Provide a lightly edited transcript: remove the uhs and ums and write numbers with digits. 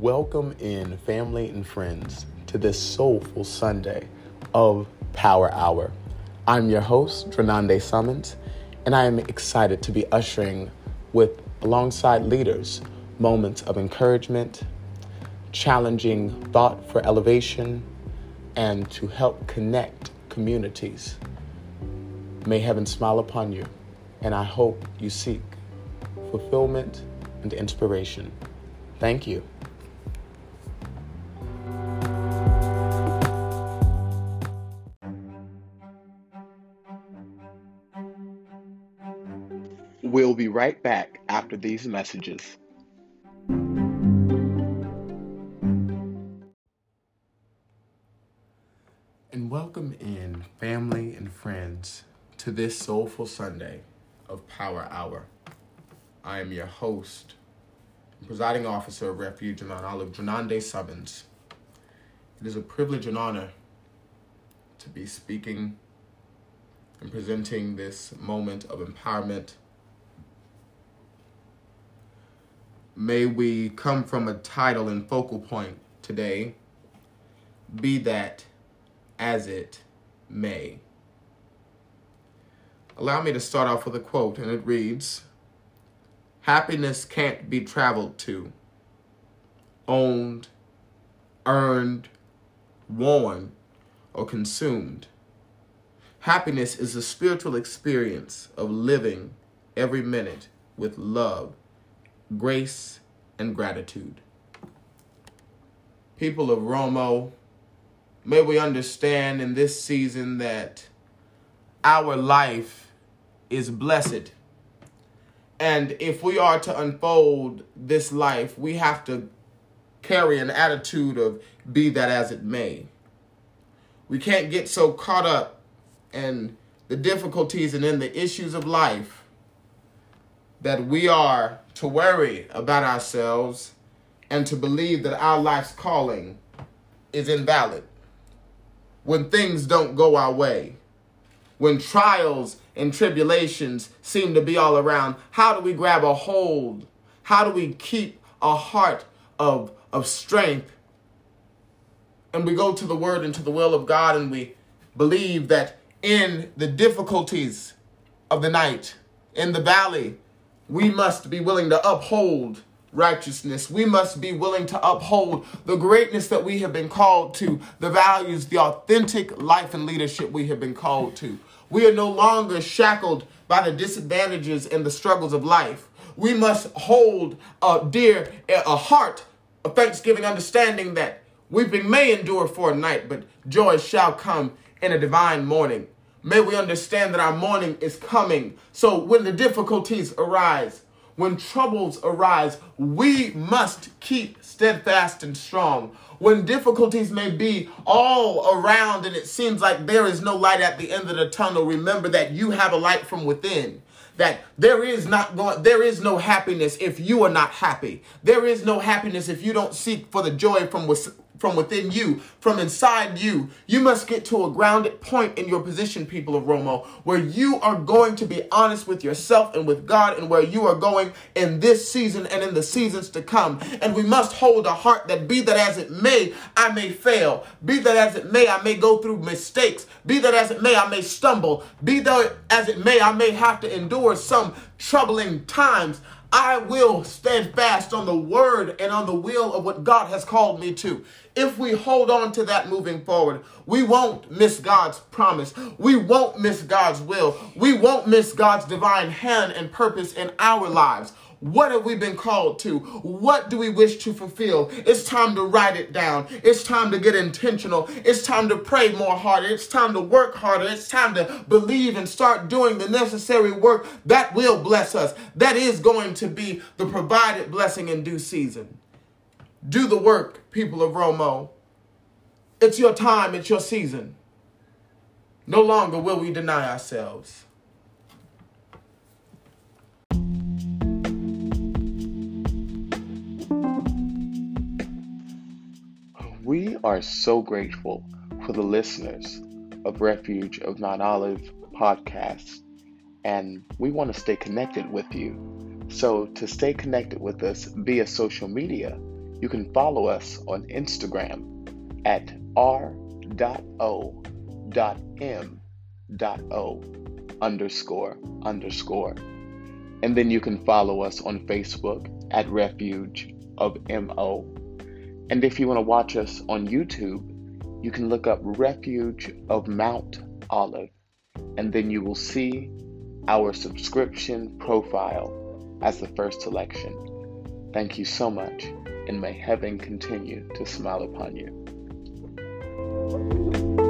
Welcome in family and friends to this soulful Sunday of Power Hour. I'm your host, Renande Simmons, and I am excited to be ushering with, alongside leaders, moments of encouragement, challenging thought for elevation, and to help connect communities. May heaven smile upon you, and I hope you seek fulfillment and inspiration. Thank you. We'll be right back after these messages. And welcome in family and friends to this soulful Sunday of Power Hour. I am your host, presiding officer of Refuge of Mount Olive, Janande Simmons. It is a privilege and honor to be speaking and presenting this moment of empowerment. May we come from a title and focal point today, Be That As It May. Allow me to start off with a quote, and it reads, "Happiness can't be traveled to, owned, earned, worn, or consumed. Happiness is the spiritual experience of living every minute with love, grace, and gratitude." People of Romo, may we understand in this season that our life is blessed. And if we are to unfold this life, we have to carry an attitude of be that as it may. We can't get so caught up in the difficulties and in the issues of life that we are to worry about ourselves and to believe that our life's calling is invalid. When things don't go our way, when trials and tribulations seem to be all around, how do we grab a hold? How do we keep a heart of strength? And we go to the Word and to the will of God, and we believe that in the difficulties of the night, in the valley, we must be willing to uphold righteousness. We must be willing to uphold the greatness that we have been called to, the values, the authentic life and leadership we have been called to. We are no longer shackled by the disadvantages and the struggles of life. We must hold dear a heart of thanksgiving, understanding that weeping may endure for a night, but joy shall come in a divine morning. May we understand that our morning is coming. So when the difficulties arise, when troubles arise, we must keep steadfast and strong. When difficulties may be all around and it seems like there is no light at the end of the tunnel, remember that you have a light from within. That there is no happiness if you are not happy. There is no happiness if you don't seek for the joy from within you, from inside you. You must get to a grounded point in your position, people of Romo, where you are going to be honest with yourself and with God and where you are going in this season and in the seasons to come. And we must hold a heart that be that as it may, I may fail. Be that as it may, I may go through mistakes. Be that as it may, I may stumble. Be that as it may, I may have to endure some troubling times. I will stand fast on the word and on the will of what God has called me to. If we hold on to that moving forward, we won't miss God's promise. We won't miss God's will. We won't miss God's divine hand and purpose in our lives. What have we been called to? What do we wish to fulfill? It's time to write it down. It's time to get intentional. It's time to pray more harder. It's time to work harder. It's time to believe and start doing the necessary work that will bless us. That is going to be the provided blessing in due season. Do the work, people of Romo. It's your time. It's your season. No longer will we deny ourselves. We are so grateful for the listeners of Refuge of Mount Olive podcast, and we want to stay connected with you. So to stay connected with us via social media, You can follow us on Instagram at r.o.m.o__. And then you can follow us on Facebook at Refuge of MO. And if you want to watch us on YouTube, you can look up Refuge of Mount Olive, and then you will see our subscription profile as the first selection. Thank you so much, and may heaven continue to smile upon you.